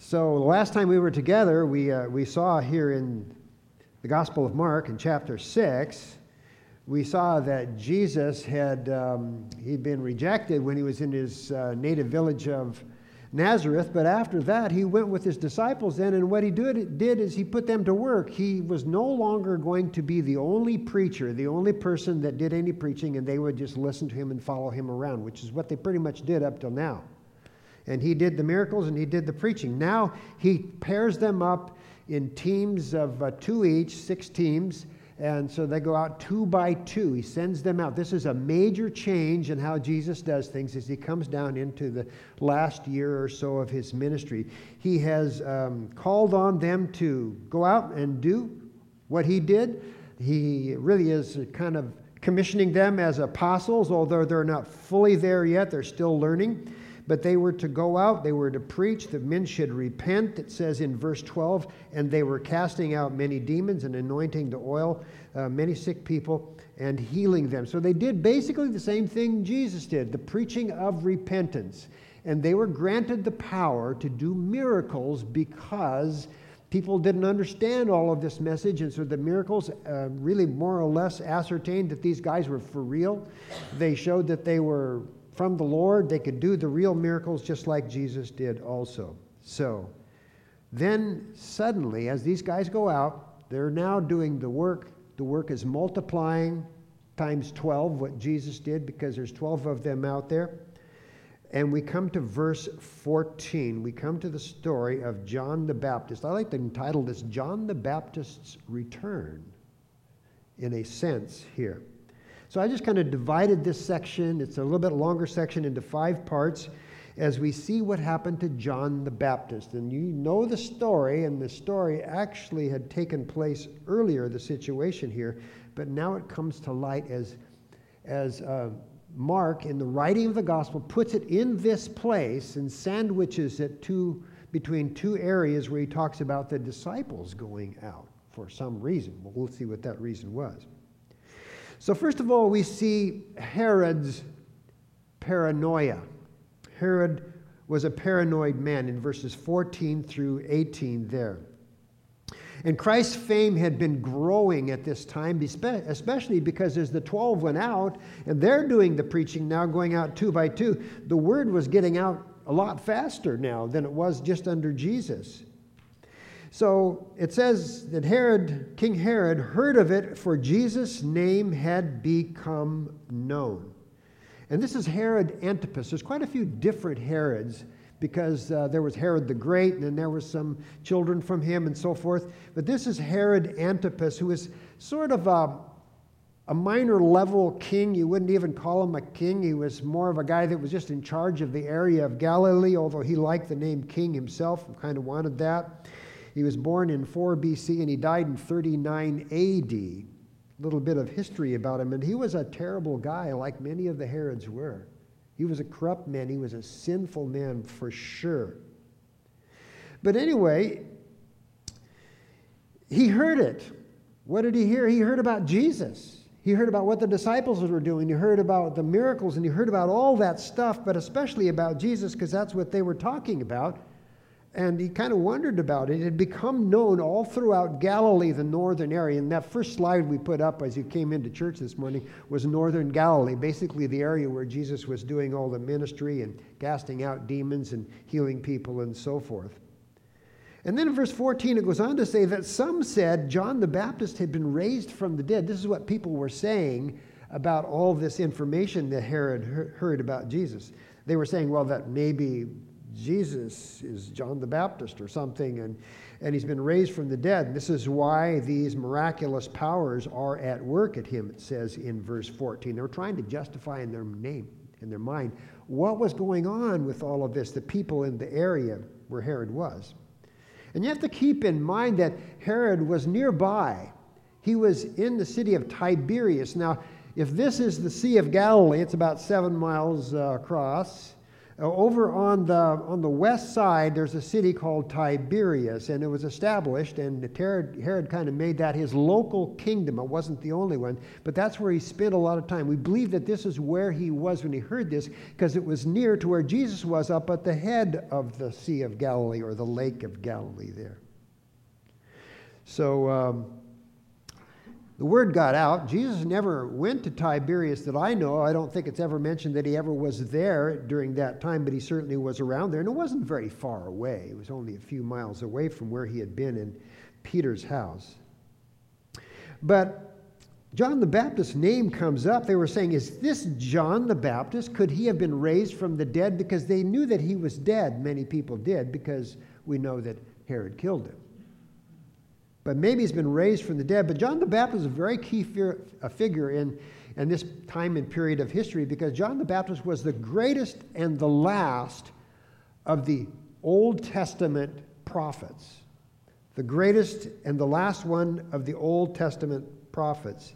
So the last time we were together, we saw here in the Gospel of Mark in chapter 6, we saw that Jesus had he'd been rejected when he was in his native village of Nazareth, but after that he went with his disciples then, and what he did is he put them to work. He was no longer going to be the only preacher, the only person that did any preaching, and they would just listen to him and follow him around, which is what they pretty much did up till now. And he did the miracles and he did the preaching. Now he pairs them up in teams of 2 each, 6 teams, and so they go out 2 by 2. He sends them out. This is a major change in how Jesus does things as he comes down into the last year or so of his ministry. He has called on them to go out and do what he did. He really is kind of commissioning them as apostles, although they're not fully there yet. They're still learning. But they were to go out, they were to preach, that men should repent, it says in verse 12, and they were casting out many demons and anointing the oil, many sick people, and healing them. So they did basically the same thing Jesus did, the preaching of repentance. And they were granted the power to do miracles because people didn't understand all of this message, and so the miracles really more or less ascertained that these guys were for real. They showed that they were from the Lord. They could do the real miracles just like Jesus did also. So then suddenly, as these guys go out, they're now doing the work. The work is multiplying times 12 what Jesus did, because there's 12 of them out there. And we come to verse 14. We come to the story of John the Baptist. I like to entitle this John the Baptist's Return, in a sense here. So I just kind of divided this section, it's a little bit longer section, into 5 parts as we see what happened to John the Baptist. And you know the story, and the story actually had taken place earlier, the situation here, but now it comes to light as Mark, in the writing of the gospel, puts it in this place and sandwiches it between 2 areas where he talks about the disciples going out for some reason. We'll see what that reason was. So first of all, we see Herod's paranoia. Herod was a paranoid man in verses 14 through 18 there. And Christ's fame had been growing at this time, especially because as the 12 went out, and they're doing the preaching now, going out 2 by 2, the word was getting out a lot faster now than it was just under Jesus. So it says that Herod, King Herod, heard of it, for Jesus' name had become known. And this is Herod Antipas. There's quite a few different Herods, because there was Herod the Great, and then there were some children from him and so forth. But this is Herod Antipas, who is sort of a minor level king. You wouldn't even call him a king. He was more of a guy that was just in charge of the area of Galilee, although he liked the name king himself and kind of wanted that. He was born in 4 B.C. and he died in 39 A.D. A little bit of history about him. And he was a terrible guy, like many of the Herods were. He was a corrupt man. He was a sinful man for sure. But anyway, he heard it. What did he hear? He heard about Jesus. He heard about what the disciples were doing. He heard about the miracles, and he heard about all that stuff, but especially about Jesus, because that's what they were talking about. And he kind of wondered about it. It had become known all throughout Galilee, the northern area. And that first slide we put up as you came into church this morning was northern Galilee, basically the area where Jesus was doing all the ministry and casting out demons and healing people and so forth. And then in verse 14, it goes on to say that some said John the Baptist had been raised from the dead. This is what people were saying about all this information that Herod heard about Jesus. They were saying, well, that maybe Jesus is John the Baptist or something, and he's been raised from the dead. This is why these miraculous powers are at work at him, it says in verse 14. They were trying to justify in their name, in their mind, what was going on with all of this, the people in the area where Herod was. And you have to keep in mind that Herod was nearby. He was in the city of Tiberias. Now, if this is the Sea of Galilee, it's about 7 miles across. Over on the west side, there's a city called Tiberias, and it was established, and Herod kind of made that his local kingdom. It wasn't the only one, but that's where he spent a lot of time. We believe that this is where he was when he heard this, because it was near to where Jesus was, up at the head of the Sea of Galilee, or the Lake of Galilee there. So the word got out. Jesus never went to Tiberias that I know. I don't think it's ever mentioned that he ever was there during that time, but he certainly was around there, and it wasn't very far away. It was only a few miles away from where he had been in Peter's house. But John the Baptist's name comes up. They were saying, is this John the Baptist? Could he have been raised from the dead? Because they knew that he was dead. Many people did, because we know that Herod killed him. But maybe he's been raised from the dead. But John the Baptist is a very key figure in this time and period of history, because John the Baptist was the greatest and the last of the Old Testament prophets. The greatest and the last one of the Old Testament prophets.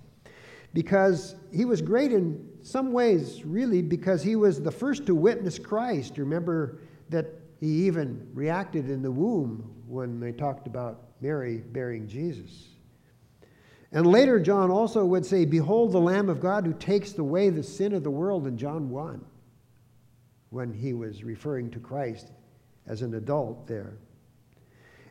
Because he was great in some ways, really, because he was the first to witness Christ. Remember that he even reacted in the womb when they talked about Mary bearing Jesus. And later John also would say, behold the Lamb of God who takes away the sin of the world, in John 1, when he was referring to Christ as an adult there.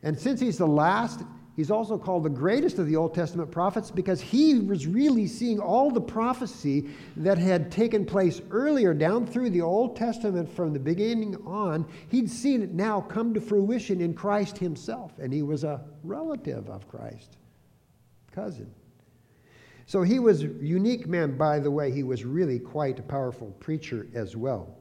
And since he's the last, he's also called the greatest of the Old Testament prophets, because he was really seeing all the prophecy that had taken place earlier down through the Old Testament from the beginning on. He'd seen it now come to fruition in Christ himself, and he was a relative of Christ, cousin. So he was a unique man, by the way. He was really quite a powerful preacher as well.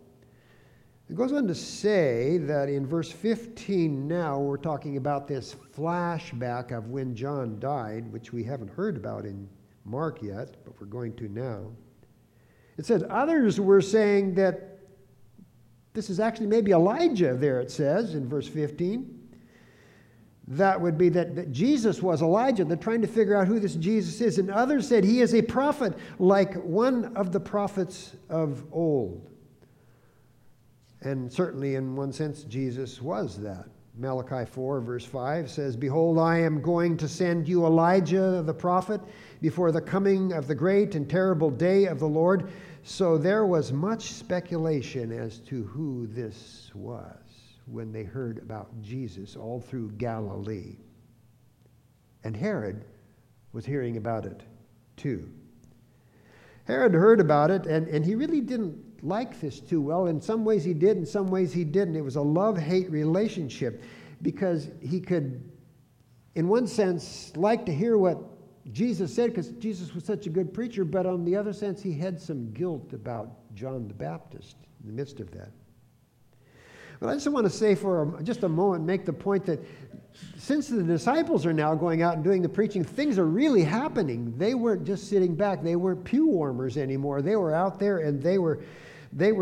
It goes on to say that in verse 15 now, we're talking about this flashback of when John died, which we haven't heard about in Mark yet, but we're going to now. It says, others were saying that this is actually maybe Elijah there, it says in verse 15. That would be that Jesus was Elijah. They're trying to figure out who this Jesus is. And others said he is a prophet, like one of the prophets of old. And certainly, in one sense, Jesus was that. Malachi 4, verse 5 says, behold, I am going to send you Elijah the prophet before the coming of the great and terrible day of the Lord. So there was much speculation as to who this was when they heard about Jesus all through Galilee. And Herod was hearing about it too. Herod heard about it, and he really didn't like this too well. In some ways he did, in some ways he didn't. It was a love-hate relationship, because he could, in one sense, like to hear what Jesus said, because Jesus was such a good preacher, but on the other sense, he had some guilt about John the Baptist in the midst of that. But I just want to say for just a moment, make the point that since the disciples are now going out and doing the preaching, things are really happening. They weren't just sitting back. They weren't pew warmers anymore. They were out there, and they were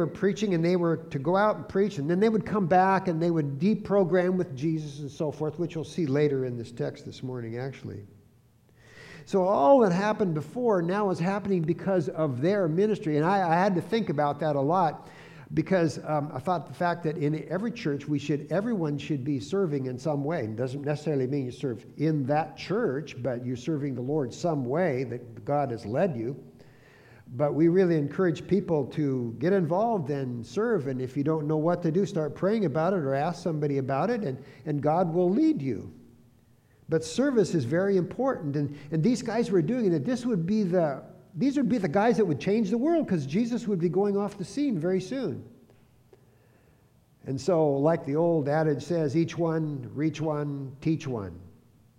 preaching, and they were to go out and preach, and then they would come back, and they would deprogram with Jesus and so forth, which you'll see later in this text this morning, actually. So all that happened before now is happening because of their ministry, and I had to think about that a lot, because I thought the fact that in every church everyone should be serving in some way. It doesn't necessarily mean you serve in that church, but you're serving the Lord some way that God has led you. But we really encourage people to get involved and serve, and if you don't know what to do, start praying about it or ask somebody about it, and God will lead you. But service is very important, and these guys were doing it. This would be These would be the guys that would change the world, because Jesus would be going off the scene very soon. And so, like the old adage says, each one, reach one, teach one.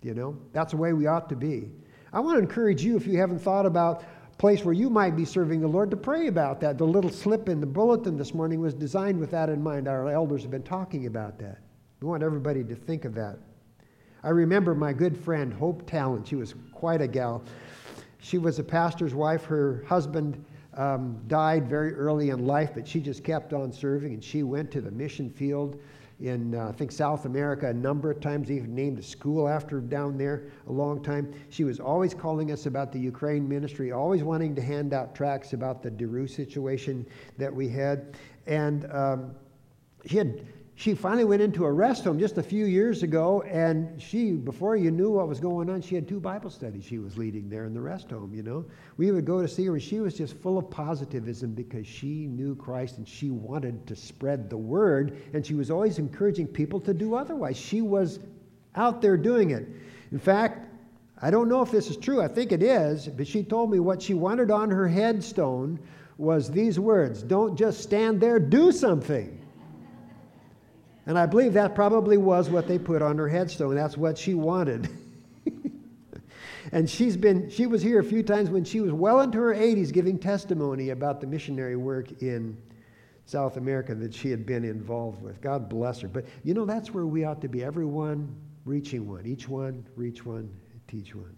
You know, that's the way we ought to be. I want to encourage you, if you haven't thought about a place where you might be serving the Lord, to pray about that. The little slip in the bulletin this morning was designed with that in mind. Our elders have been talking about that. We want everybody to think of that. I remember my good friend, Hope Talent. She was quite a gal. She was a pastor's wife. Her husband died very early in life, but she just kept on serving, and she went to the mission field in, I think, South America a number of times, even named a school after down there a long time. She was always calling us about the Ukraine ministry, always wanting to hand out tracts about the Deru situation that we had. And She finally went in to arrest him just a few years ago, and she, before you knew what was going on, she had 2 Bible studies she was leading there in the rest home, you know. We would go to see her, and she was just full of positivism because she knew Christ and she wanted to spread the word, and she was always encouraging people to do otherwise. She was out there doing it. In fact, I don't know if this is true. I think it is, but she told me what she wanted on her headstone was these words: "Don't just stand there, do something." And I believe that probably was what they put on her headstone. That's what she wanted. And she was here a few times when she was well into her 80s giving testimony about the missionary work in South America that she had been involved with. God bless her. But, you know, that's where we ought to be. Everyone reaching one. Each one, reach one, teach one.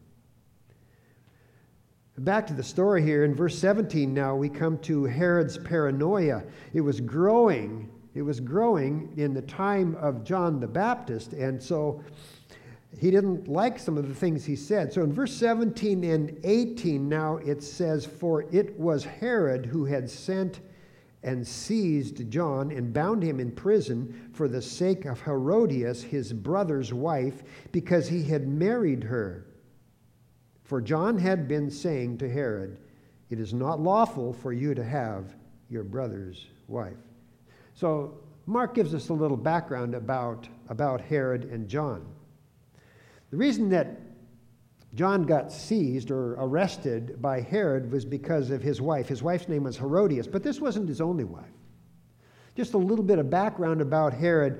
Back to the story here. In verse 17 now, we come to Herod's paranoia. It was growing. It was growing in the time of John the Baptist, and so he didn't like some of the things he said. So in verse 17 and 18 now it says, "For it was Herod who had sent and seized John and bound him in prison for the sake of Herodias, his brother's wife, because he had married her. For John had been saying to Herod, 'It is not lawful for you to have your brother's wife.'" So Mark gives us a little background about Herod and John. The reason that John got seized or arrested by Herod was because of his wife. His wife's name was Herodias, but this wasn't his only wife. Just a little bit of background about Herod.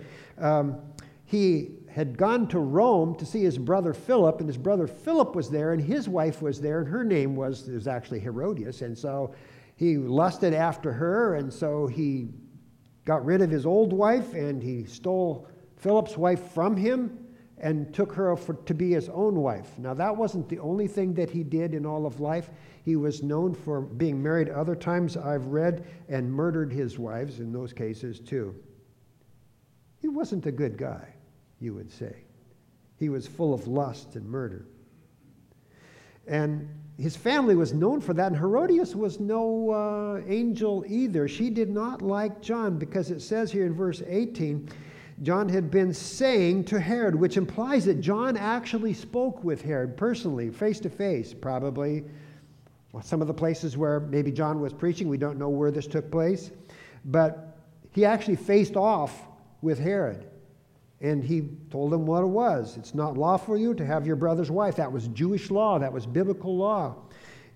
He had gone to Rome to see his brother Philip, and his brother Philip was there, and his wife was there, and her name was actually Herodias, and so he lusted after her, and so he got rid of his old wife, and he stole Philip's wife from him and took her to be his own wife. Now, that wasn't the only thing that he did in all of life. He was known for being married other times, I've read, and murdered his wives in those cases, too. He wasn't a good guy, you would say. He was full of lust and murder. And his family was known for that, and Herodias was no angel either. She did not like John because it says here in verse 18, John had been saying to Herod, which implies that John actually spoke with Herod personally, face to face, probably. Well, some of the places where maybe John was preaching, we don't know where this took place, but he actually faced off with Herod. And he told him what it was. It's not lawful for you to have your brother's wife. That was Jewish law. That was biblical law.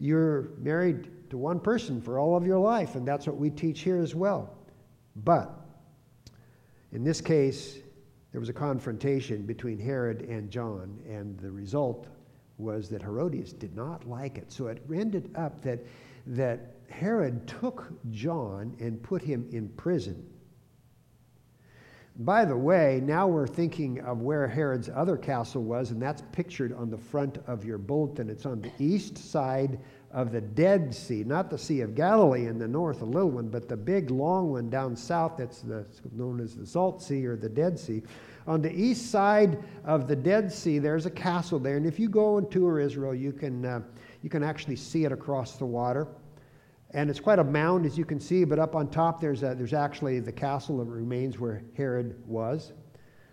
You're married to one person for all of your life, and that's what we teach here as well. But in this case, there was a confrontation between Herod and John, and the result was that Herodias did not like it. So it ended up that Herod took John and put him in prison. By the way, now we're thinking of where Herod's other castle was, and that's pictured on the front of your bulletin. It's on the east side of the Dead Sea, not the Sea of Galilee in the north, a little one, but the big long one down south that's known as the Salt Sea or the Dead Sea. On the east side of the Dead Sea, there's a castle there, and if you go and tour Israel, you can actually see it across the water. And it's quite a mound, as you can see, but up on top there's actually the castle of remains where Herod was.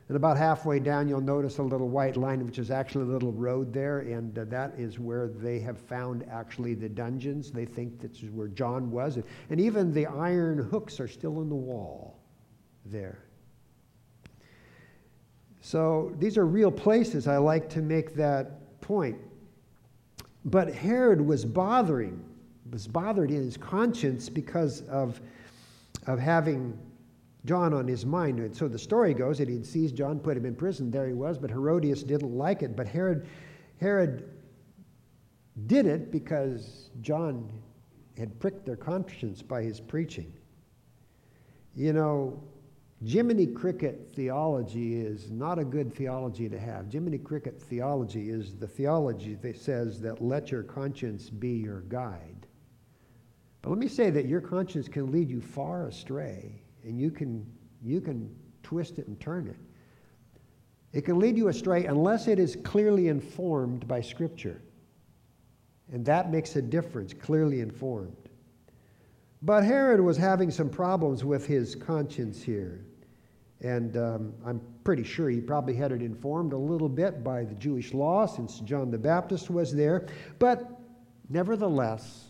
And about halfway down, you'll notice a little white line, which is actually a little road there, and that is where they have found actually the dungeons. They think that's where John was. And even the iron hooks are still in the wall there. So these are real places. I like to make that point. But Herod was bothered in his conscience because of having John on his mind. And so the story goes that he'd seized John, put him in prison. There he was, but Herodias didn't like it. But Herod did it because John had pricked their conscience by his preaching. You know, Jiminy Cricket theology is not a good theology to have. Jiminy Cricket theology is the theology that says that let your conscience be your guide. But let me say that your conscience can lead you far astray, and you can twist it and turn it. It can lead you astray unless it is clearly informed by Scripture. And that makes a difference, clearly informed. But Herod was having some problems with his conscience here. And I'm pretty sure he probably had it informed a little bit by the Jewish law since John the Baptist was there. But nevertheless,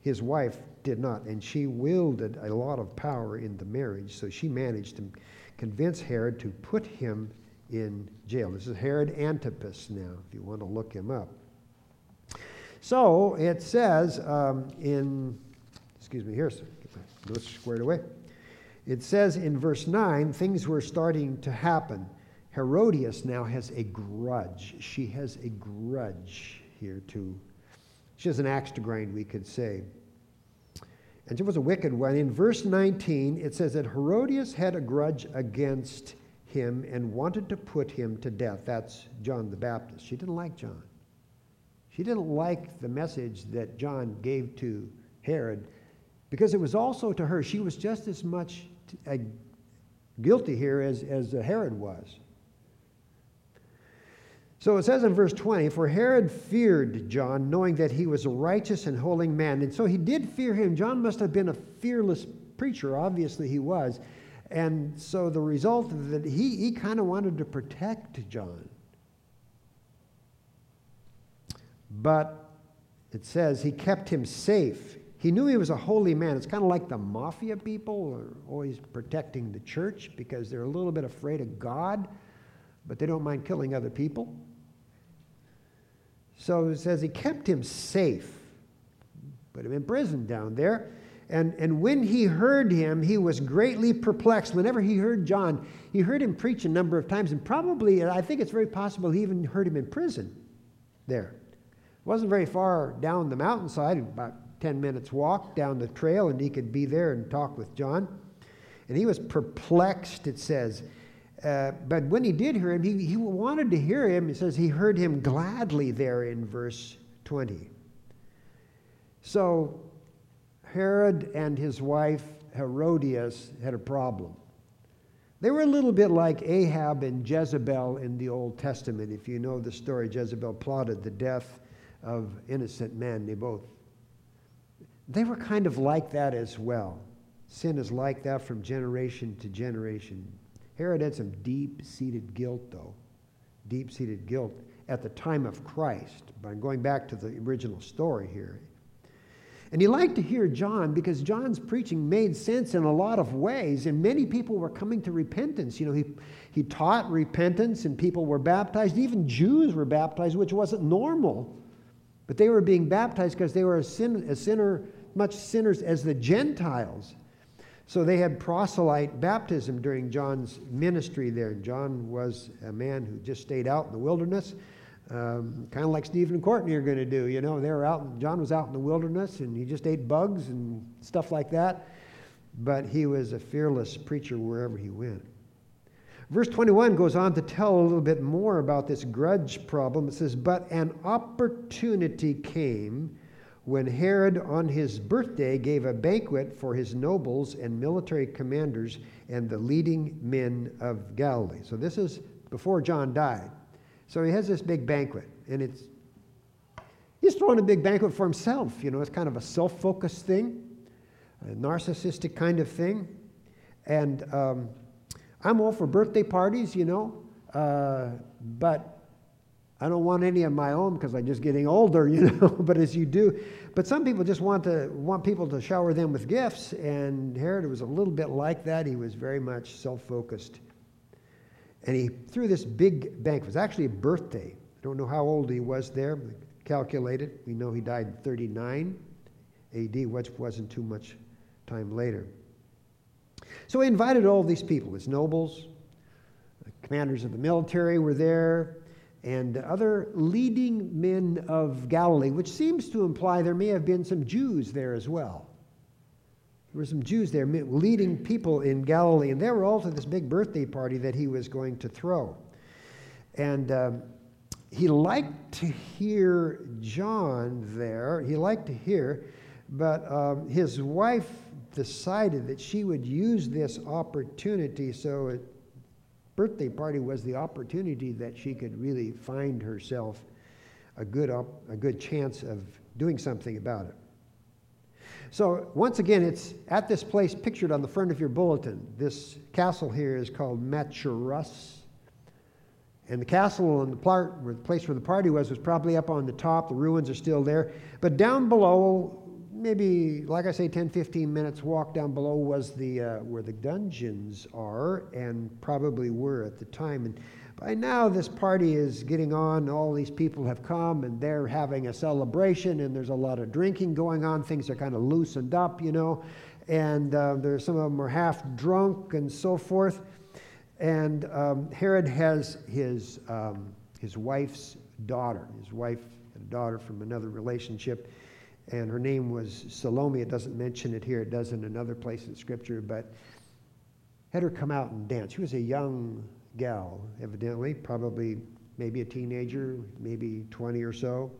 his wife did not. And she wielded a lot of power in the marriage. So she managed to convince Herod to put him in jail. This is Herod Antipas now, if you want to look him up. So it says here's notes squared away. It says in verse 9, things were starting to happen. Herodias now has a grudge. She has a grudge here too. She has an axe to grind, we could say. And she was a wicked one. In verse 19, it says that Herodias had a grudge against him and wanted to put him to death. That's John the Baptist. She didn't like John. She didn't like the message that John gave to Herod, because it was also to her. She was just as much guilty here as Herod was. So it says in verse 20, for Herod feared John, knowing that he was a righteous and holy man. And so he did fear him. John must have been a fearless preacher. Obviously he was. And so the result of that, he kind of wanted to protect John. But it says he kept him safe. He knew he was a holy man. It's kind of like the mafia people are always protecting the church because they're a little bit afraid of God, but they don't mind killing other people. So it says he kept him safe, put him in prison down there. And when he heard him, he was greatly perplexed. Whenever he heard John, he heard him preach a number of times, and probably, I think it's very possible he even heard him in prison there. It wasn't very far down the mountainside, about 10 minutes walk down the trail, and he could be there and talk with John. And he was perplexed, it says. But when he did hear him, he wanted to hear him. It says he heard him gladly there in verse 20. So Herod and his wife Herodias had a problem. They were a little bit like Ahab and Jezebel in the Old Testament. If you know the story, Jezebel plotted the death of innocent man Naboth. They were kind of like that as well. Sin is like that from generation to generation. Herod had some deep-seated guilt, though. Deep-seated guilt at the time of Christ. But I'm going back to the original story here. And he liked to hear John because John's preaching made sense in a lot of ways, and many people were coming to repentance. You know, he taught repentance, and people were baptized. Even Jews were baptized, which wasn't normal. But they were being baptized because they were as much sinners as the Gentiles. So they had proselyte baptism during John's ministry there. John was a man who just stayed out in the wilderness, kind of like Stephen and Courtney are going to do. You know, they were out. John was out in the wilderness, and he just ate bugs and stuff like that. But he was a fearless preacher wherever he went. Verse 21 goes on to tell a little bit more about this grudge problem. It says, but an opportunity came when Herod on his birthday gave a banquet for his nobles and military commanders and the leading men of Galilee. So this is before John died. So he has this big banquet, and he's throwing a big banquet for himself. You know, it's kind of a self-focused thing, a narcissistic kind of thing. And I'm all for birthday parties, you know, but I don't want any of my own because I'm just getting older, you know, but as you do. But some people just want people to shower them with gifts, and Herod was a little bit like that. He was very much self-focused. And he threw this big banquet. It was actually a birthday. I don't know how old he was there. We calculated. We know he died in 39 A.D., which wasn't too much time later. So he invited all these people. His nobles, the commanders of the military were there, and other leading men of Galilee, which seems to imply there may have been some Jews there as well. There were some Jews there, leading people in Galilee, and they were all to this big birthday party that he was going to throw. And he liked to hear John there. He liked to hear, but his wife decided that she would use this opportunity. So a birthday party was the opportunity that she could really find herself a good chance of doing something about it. So once again, it's at this place pictured on the front of your bulletin. This castle here is called Macharus. And the castle and the place where the party was probably up on the top. The ruins are still there. But down below, maybe, like I say, 10, 15 minutes walk down below was the where the dungeons are and probably were at the time. And by now, this party is getting on. All these people have come, and they're having a celebration, and there's a lot of drinking going on. Things are kind of loosened up, you know. And there's some of them are half drunk and so forth. And Herod has his wife's daughter. His wife had a daughter from another relationship, and her name was Salome. It doesn't mention it here. It does in another place in Scripture, but had her come out and dance. She was a young gal, evidently, probably maybe a teenager, maybe 20 or so.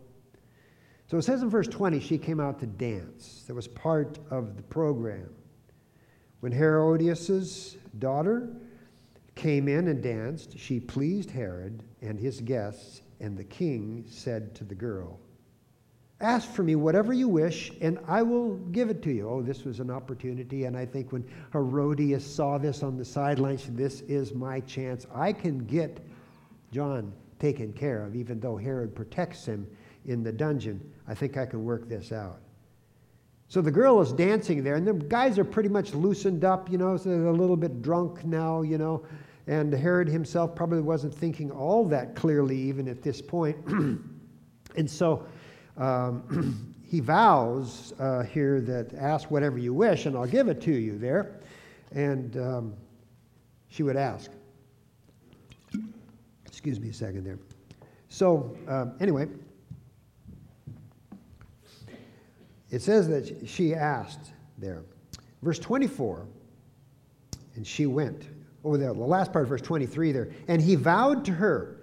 So it says in verse 20, she came out to dance. That was part of the program. When Herodias' daughter came in and danced, she pleased Herod and his guests, and the king said to the girl, "Ask for me whatever you wish, and I will give it to you." Oh, this was an opportunity, and I think when Herodias saw this on the sidelines, this is my chance. I can get John taken care of, even though Herod protects him in the dungeon. I think I can work this out. So the girl is dancing there, and the guys are pretty much loosened up, you know, so they're a little bit drunk now, you know. And Herod himself probably wasn't thinking all that clearly even at this point. And so he vows here that ask whatever you wish, and I'll give it to you there. And she would ask. Excuse me a second there. So anyway, it says that she asked there. Verse 24, and she went. Over there, the last part of verse 23 there. And he vowed to her,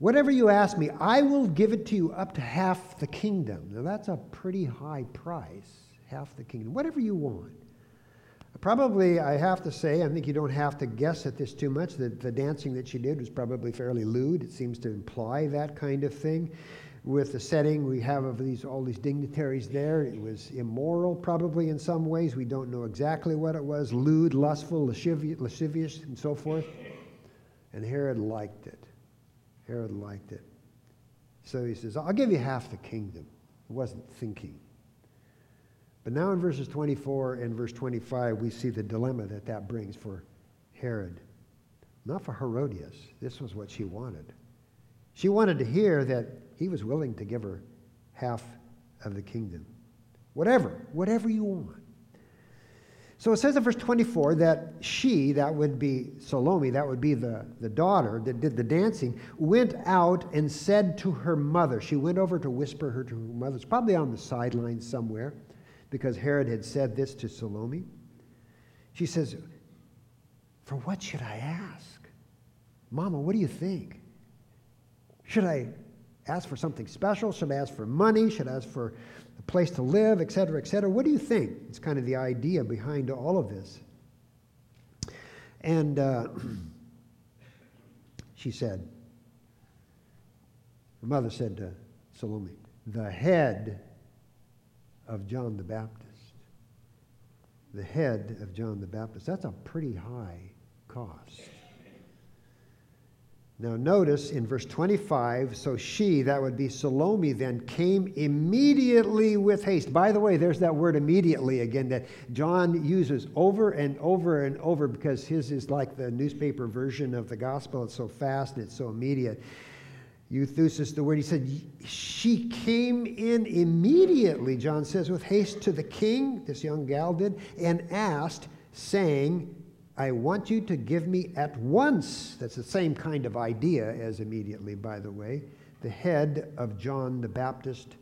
"Whatever you ask me, I will give it to you, up to half the kingdom." Now that's a pretty high price, half the kingdom. Whatever you want. Probably, I have to say, I think you don't have to guess at this too much, that the dancing that she did was probably fairly lewd. It seems to imply that kind of thing. With the setting we have of all these dignitaries there, it was immoral probably in some ways. We don't know exactly what it was. Lewd, lustful, lascivious, and so forth. And Herod liked it. Herod liked it. So he says, "I'll give you half the kingdom." He wasn't thinking. But now in verses 24 and verse 25, we see the dilemma that that brings for Herod. Not for Herodias. This was what she wanted. She wanted to hear that he was willing to give her half of the kingdom. Whatever you want. So it says in verse 24 that she, that would be Salome, that would be the daughter that did the dancing, went out and said to her mother. She went over to whisper her to her mother. It's probably on the sidelines somewhere because Herod had said this to Salome. She says, "For what should I ask? Mama, what do you think? Should I ask for something special? Should I ask for money? Should I ask for a place to live, et cetera, et cetera? What do you think?" It's kind of the idea behind all of this. And she said, her mother said to Salome, "The head of John the Baptist." The head of John the Baptist. That's a pretty high cost. Now notice in verse 25, so she, that would be Salome then, came immediately with haste. By the way, there's that word immediately again that John uses over and over and over because his is like the newspaper version of the gospel. It's so fast and it's so immediate. Euthusis, the word, he said, she came in immediately, John says, with haste to the king, this young gal did, and asked, saying, "I want you to give me at once," that's the same kind of idea as immediately, by the way, "the head of John the Baptist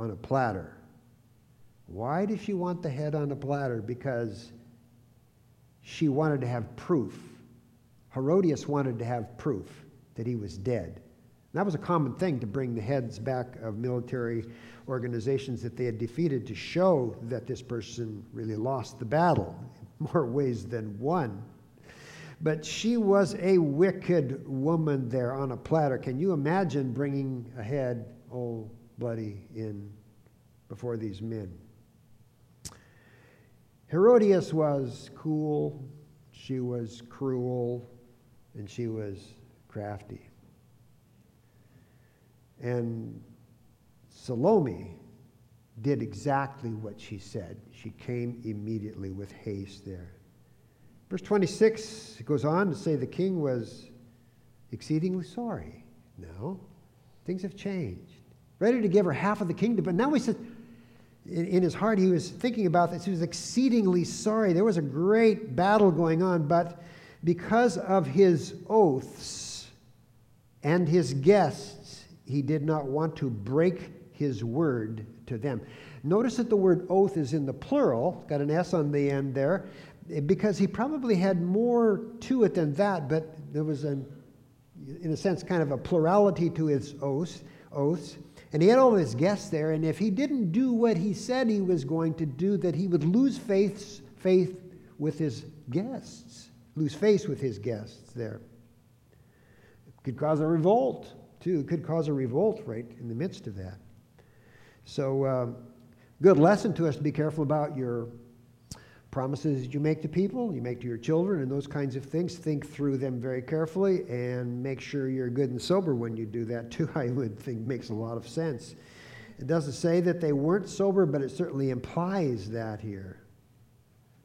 on a platter." Why did she want the head on a platter? Because she wanted to have proof. Herodias wanted to have proof that he was dead. That was a common thing to bring the heads back of military organizations that they had defeated to show that this person really lost the battle. More ways than one. But she was a wicked woman there on a platter. Can you imagine bringing a head all bloody in before these men? Herodias was cool, she was cruel, and she was crafty. And Salome did exactly what she said. She came immediately with haste there. Verse 26, it goes on to say the king was exceedingly sorry. No, things have changed. Ready to give her half of the kingdom, but now he said, in his heart, he was thinking about this. He was exceedingly sorry. There was a great battle going on, but because of his oaths and his guests, he did not want to break his word to them. Notice that the word oath is in the plural, got an S on the end there, because he probably had more to it than that, but there was, in a sense, kind of a plurality to his oaths. And he had all his guests there, and if he didn't do what he said he was going to do, that he would lose faith with his guests, lose face with his guests there. It could cause a revolt, too. It could cause a revolt right in the midst of that. So good lesson to us to be careful about your promises you make to people, you make to your children, and those kinds of things. Think through them very carefully and make sure you're good and sober when you do that too. I would think makes a lot of sense. It doesn't say that they weren't sober, but it certainly implies that here.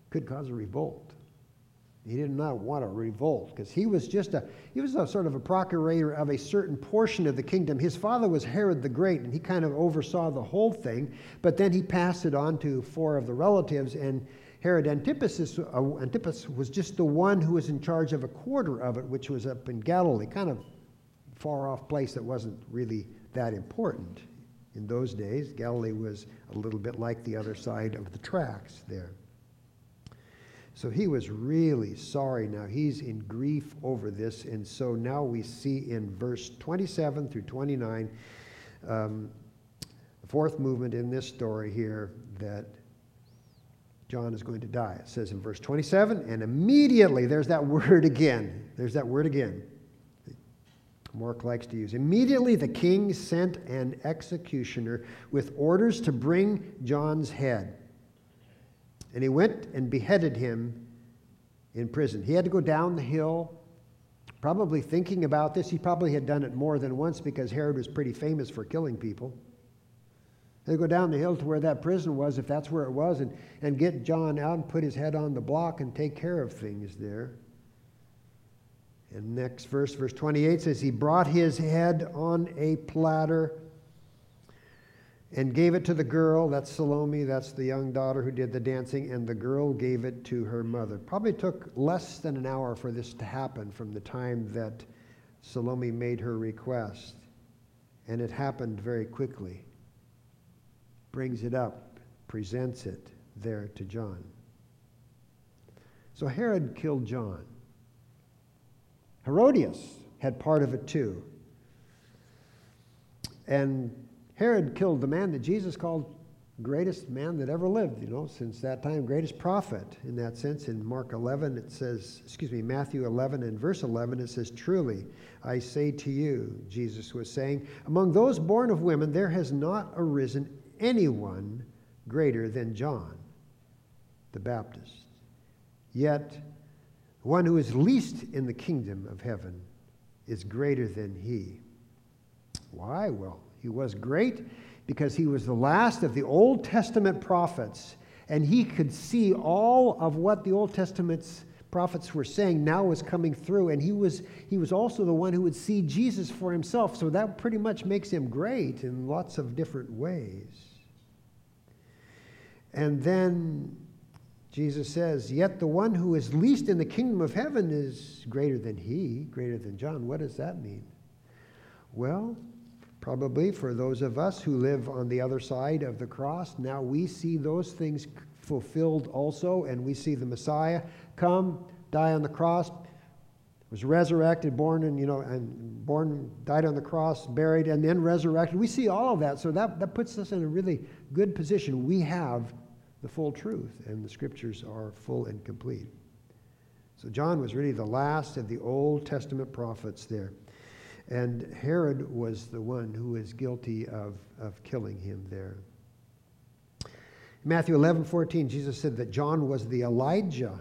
Could cause a revolt. He did not want a revolt because he was just he was a sort of a procurator of a certain portion of the kingdom. His father was Herod the Great, and he kind of oversaw the whole thing, but then he passed it on to four of the relatives, and Herod Antipas was just the one who was in charge of a quarter of it, which was up in Galilee, kind of far-off place that wasn't really that important in those days. Galilee was a little bit like the other side of the tracks there. So he was really sorry now. He's in grief over this, and so now we see in verse 27 through 29, the fourth movement in this story here, that John is going to die. It says in verse 27, and immediately, there's that word again. There's that word again. Mark likes to use. Immediately the king sent an executioner with orders to bring John's head. And he went and beheaded him in prison. He had to go down the hill, probably thinking about this. He probably had done it more than once because Herod was pretty famous for killing people. They'd go down the hill to where that prison was, if that's where it was, and get John out and put his head on the block and take care of things there. And next verse, verse 28 says, he brought his head on a platter and gave it to the girl. That's Salome. That's the young daughter who did the dancing. And the girl gave it to her mother. Probably took less than an hour for this to happen from the time that Salome made her request. And it happened very quickly. Brings it up, presents it there to John. So Herod killed John. Herodias had part of it too. And Herod killed the man that Jesus called greatest man that ever lived, you know, since that time, greatest prophet in that sense. In Mark 11, it says, Matthew 11 and verse 11, it says, truly, I say to you, Jesus was saying, among those born of women, there has not arisen anyone greater than John the Baptist. Yet, one who is least in the kingdom of heaven is greater than he. Why? Well, he was great because he was the last of the Old Testament prophets, and he could see all of what the Old Testament's prophets were saying now was coming through, and he was also the one who would see Jesus for himself, so that pretty much makes him great in lots of different ways. And then Jesus says, yet the one who is least in the kingdom of heaven is greater than he, greater than John. What does that mean? Well, probably for those of us who live on the other side of the cross, now we see those things fulfilled also, and we see the Messiah come, die on the cross, was resurrected, born, and died on the cross, buried, and then resurrected. We see all of that, so that puts us in a really good position. We have the full truth, and the scriptures are full and complete. So John was really the last of the Old Testament prophets there. And Herod was the one who is guilty of killing him there. Matthew 11:14, Jesus said that John was the Elijah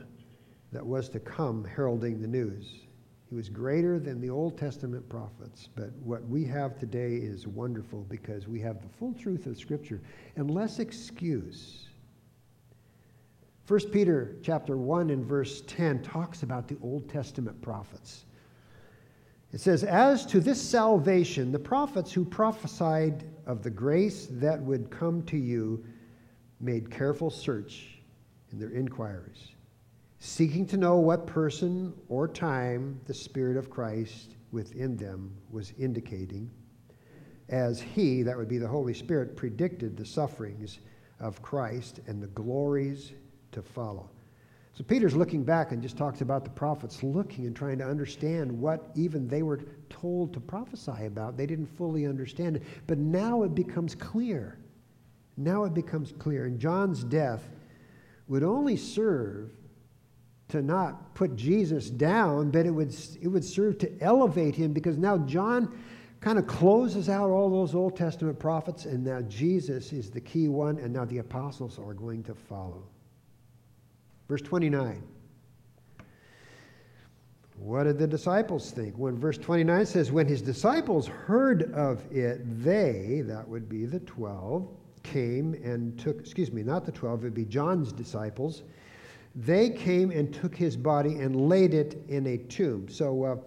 that was to come heralding the news. He was greater than the Old Testament prophets, but what we have today is wonderful because we have the full truth of Scripture and less excuse. 1 Peter chapter 1 and verse 10 talks about the Old Testament prophets. It says, as to this salvation, the prophets who prophesied of the grace that would come to you made careful search in their inquiries, seeking to know what person or time the Spirit of Christ within them was indicating, as he, that would be the Holy Spirit, predicted the sufferings of Christ and the glories to follow. So Peter's looking back and just talks about the prophets looking and trying to understand what even they were told to prophesy about. They didn't fully understand it, but now it becomes clear. Now it becomes clear. And John's death would only serve to not put Jesus down, but it would serve to elevate him, because now John kind of closes out all those Old Testament prophets, and now Jesus is the key one, and now the apostles are going to follow. Verse 29. What did the disciples think? When verse 29 says, when his disciples heard of it, they, that would be the 12, came and took, excuse me, not the 12, it would be John's disciples. They came and took his body and laid it in a tomb. So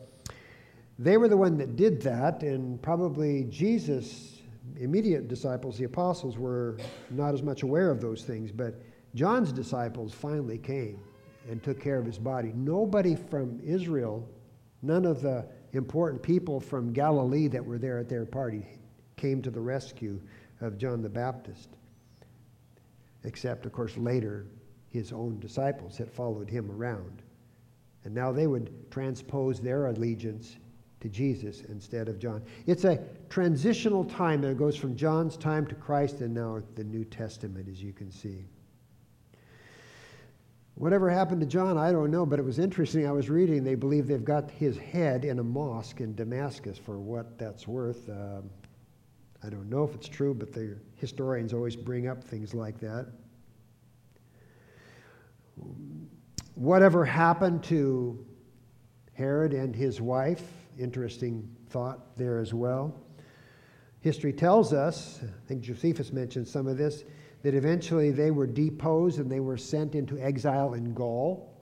they were the one that did that, and probably Jesus' immediate disciples, the apostles, were not as much aware of those things, but John's disciples finally came and took care of his body. Nobody from Israel, none of the important people from Galilee that were there at their party came to the rescue of John the Baptist, except, of course, later, his own disciples had followed him around. And now they would transpose their allegiance to Jesus instead of John. It's a transitional time that goes from John's time to Christ and now the New Testament, as you can see. Whatever happened to John, I don't know, but it was interesting. I was reading, they believe they've got his head in a mosque in Damascus, for what that's worth. I don't know if it's true, but the historians always bring up things like that. Whatever happened to Herod and his wife? Interesting thought there as well. History tells us, I think Josephus mentioned some of this, that eventually they were deposed and they were sent into exile in Gaul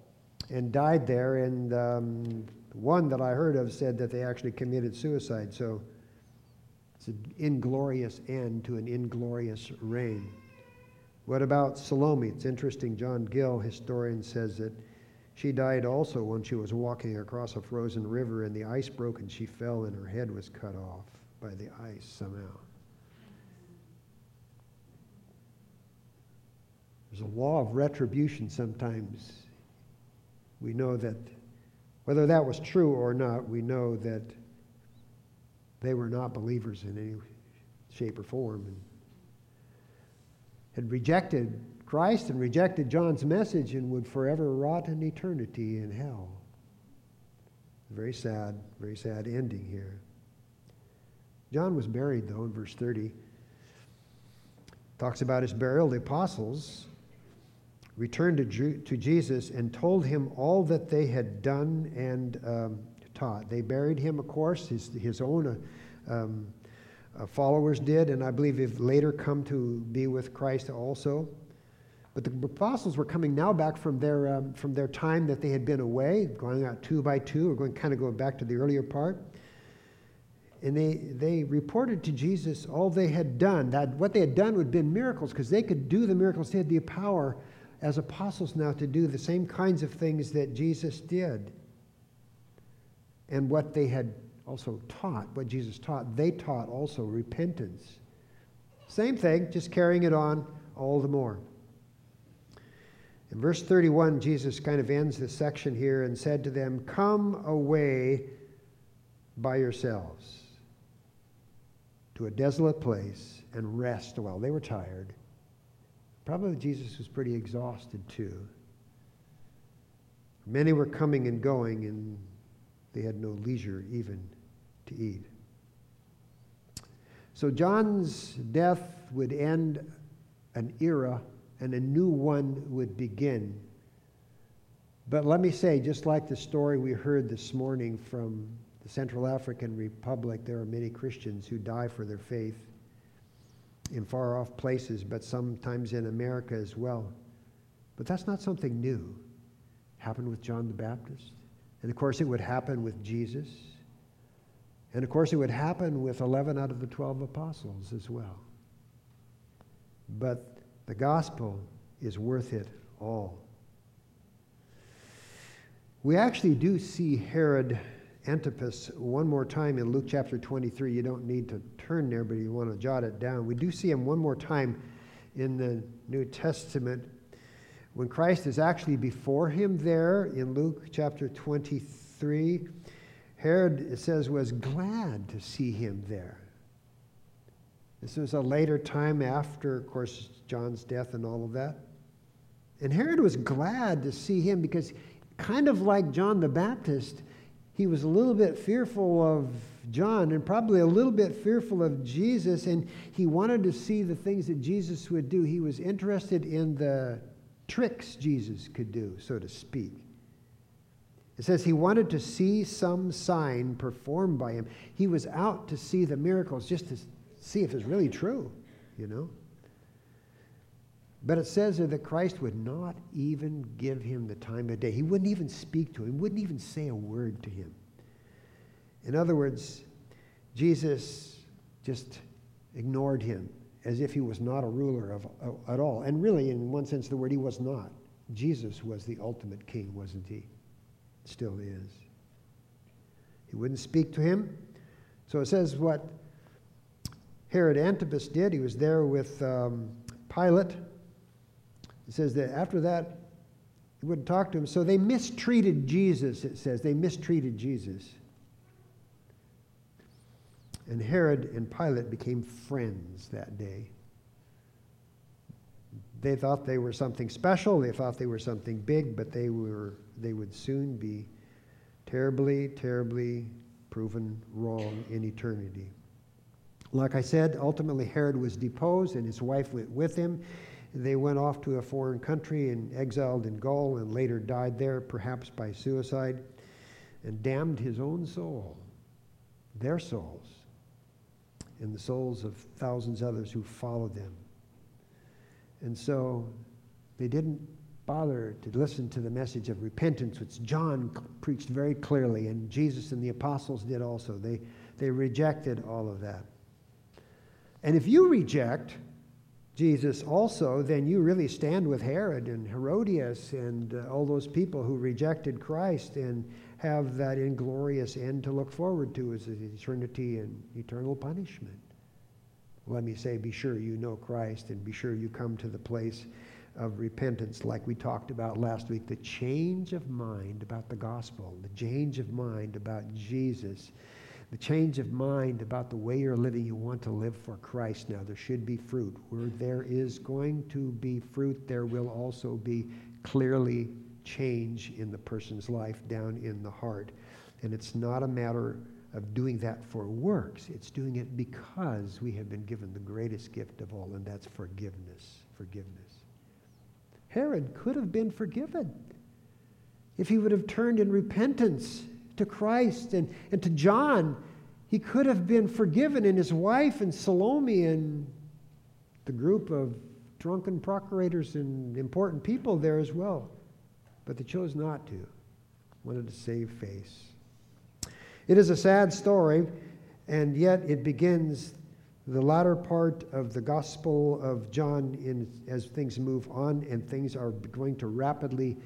and died there. And one that I heard of said that they actually committed suicide. So it's an inglorious end to an inglorious reign. What about Salome? It's interesting, John Gill, historian, says that she died also when she was walking across a frozen river and the ice broke and she fell and her head was cut off by the ice somehow. There's a law of retribution sometimes. We know that, whether that was true or not, we know that they were not believers in any shape or form, and had rejected Christ and rejected John's message and would forever rot in eternity in hell. Very sad ending here. John was buried, though, in verse 30. Talks about his burial. The apostles returned to Jesus and told him all that they had done and taught. They buried him, of course, his own followers did, and I believe they've later come to be with Christ also. But the apostles were coming now back from their time that they had been away, going out two by two, or going back to the earlier part. And they reported to Jesus all they had done. That what they had done would have been miracles, because they could do the miracles. They had the power as apostles now to do the same kinds of things that Jesus did. And what they had also taught, what Jesus taught, they taught also repentance. Same thing, just carrying it on all the more. In verse 31, Jesus kind of ends this section here and said to them, come away by yourselves to a desolate place and rest a while. They were tired. Probably Jesus was pretty exhausted too. Many were coming and going, and they had no leisure even to eat. So John's death would end an era, and a new one would begin. But let me say, just like the story we heard this morning from the Central African Republic, there are many Christians who die for their faith in far-off places, but sometimes in America as well. But that's not something new. It happened with John the Baptist. And of course, it would happen with Jesus. And of course, it would happen with 11 out of the 12 apostles as well. But the gospel is worth it all. We actually do see Herod Antipas one more time in Luke chapter 23. You don't need to turn there, but you want to jot it down. We do see him one more time in the New Testament when Christ is actually before him there in Luke chapter 23. Herod, it says, was glad to see him there. This was a later time after, of course, John's death and all of that. And Herod was glad to see him because, kind of like John the Baptist, he was a little bit fearful of John and probably a little bit fearful of Jesus, and he wanted to see the things that Jesus would do. He was interested in the tricks Jesus could do, so to speak. It says he wanted to see some sign performed by him. He was out to see the miracles just to see if it's really true, you know. But it says that Christ would not even give him the time of day. He wouldn't even speak to him, wouldn't even say a word to him. In other words, Jesus just ignored him as if he was not a ruler at all. And really, in one sense of the word, he was not. Jesus was the ultimate king, wasn't he? Still is. He wouldn't speak to him. So it says what Herod Antipas did. He was there with Pilate. It says that after that, he wouldn't talk to him. So they mistreated Jesus, it says. They mistreated Jesus. And Herod and Pilate became friends that day. They thought they were something special. They thought they were something big, but they would soon be terribly, terribly proven wrong in eternity. Like I said, ultimately Herod was deposed and his wife went with him. They went off to a foreign country and exiled in Gaul and later died there, perhaps by suicide, and damned his own soul, their souls, and the souls of thousands of others who followed them. And so they didn't bother to listen to the message of repentance, which John preached very clearly, and Jesus and the apostles did also. They rejected all of that. And if you reject Jesus also, then you really stand with Herod and Herodias and all those people who rejected Christ and have that inglorious end to look forward to as eternity and eternal punishment. Let me say, be sure you know Christ and be sure you come to the place of repentance like we talked about last week. The change of mind about the gospel, the change of mind about Jesus, the change of mind about the way you're living. You want to live for Christ now. There should be fruit. Where there is going to be fruit, there will also be clearly change in the person's life down in the heart. And it's not a matter of doing that for works. It's doing it because we have been given the greatest gift of all, and that's forgiveness. Forgiveness. Herod could have been forgiven if he would have turned in repentance to Christ and to John. He could have been forgiven, and his wife and Salome and the group of drunken procurators and important people there as well. But they chose not to. Wanted to save face. It is a sad story, and yet it begins the latter part of the Gospel of John as things move on, and things are going to rapidly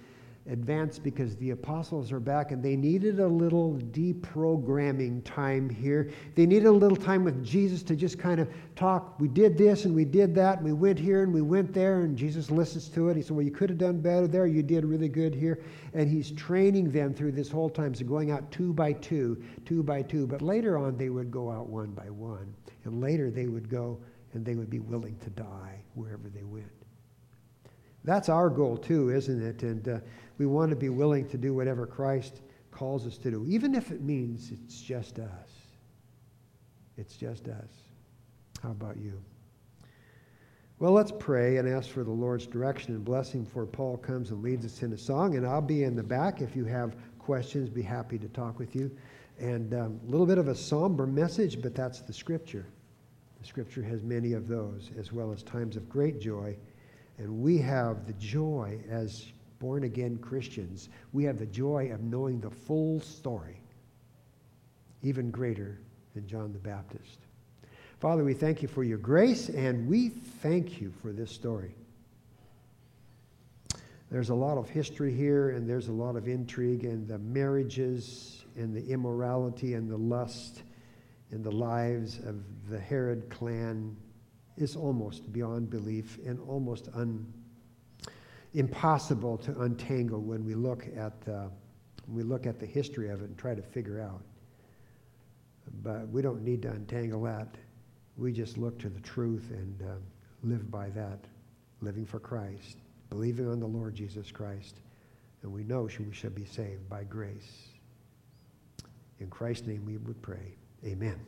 advance because the apostles are back, and they needed a little deprogramming time here. They needed a little time with Jesus to just kind of talk. We did this and we did that, and we went here and we went there, and Jesus listens to it. He said, well, you could have done better there. You did really good here. And he's training them through this whole time. So going out two by two. But later on, they would go out one by one. And later they would go and they would be willing to die wherever they went. That's our goal too, isn't it? And we want to be willing to do whatever Christ calls us to do, even if it means it's just us. It's just us. How about you? Well, let's pray and ask for the Lord's direction and blessing before Paul comes and leads us in a song. And I'll be in the back if you have questions. Be happy to talk with you. And a little bit of a somber message, but that's the Scripture. The Scripture has many of those, as well as times of great joy. And we have the joy as born-again Christians. We have the joy of knowing the full story, even greater than John the Baptist. Father, we thank you for your grace, and we thank you for this story. There's a lot of history here, and there's a lot of intrigue, and the marriages, and the immorality, and the lust, and the lives of the Herod clan is almost beyond belief and almost impossible to untangle when we look at the history of it and try to figure out. But we don't need to untangle that. We just look to the truth and live by that, living for Christ, believing on the Lord Jesus Christ. And we know we shall be saved by grace. In Christ's name we would pray. Amen.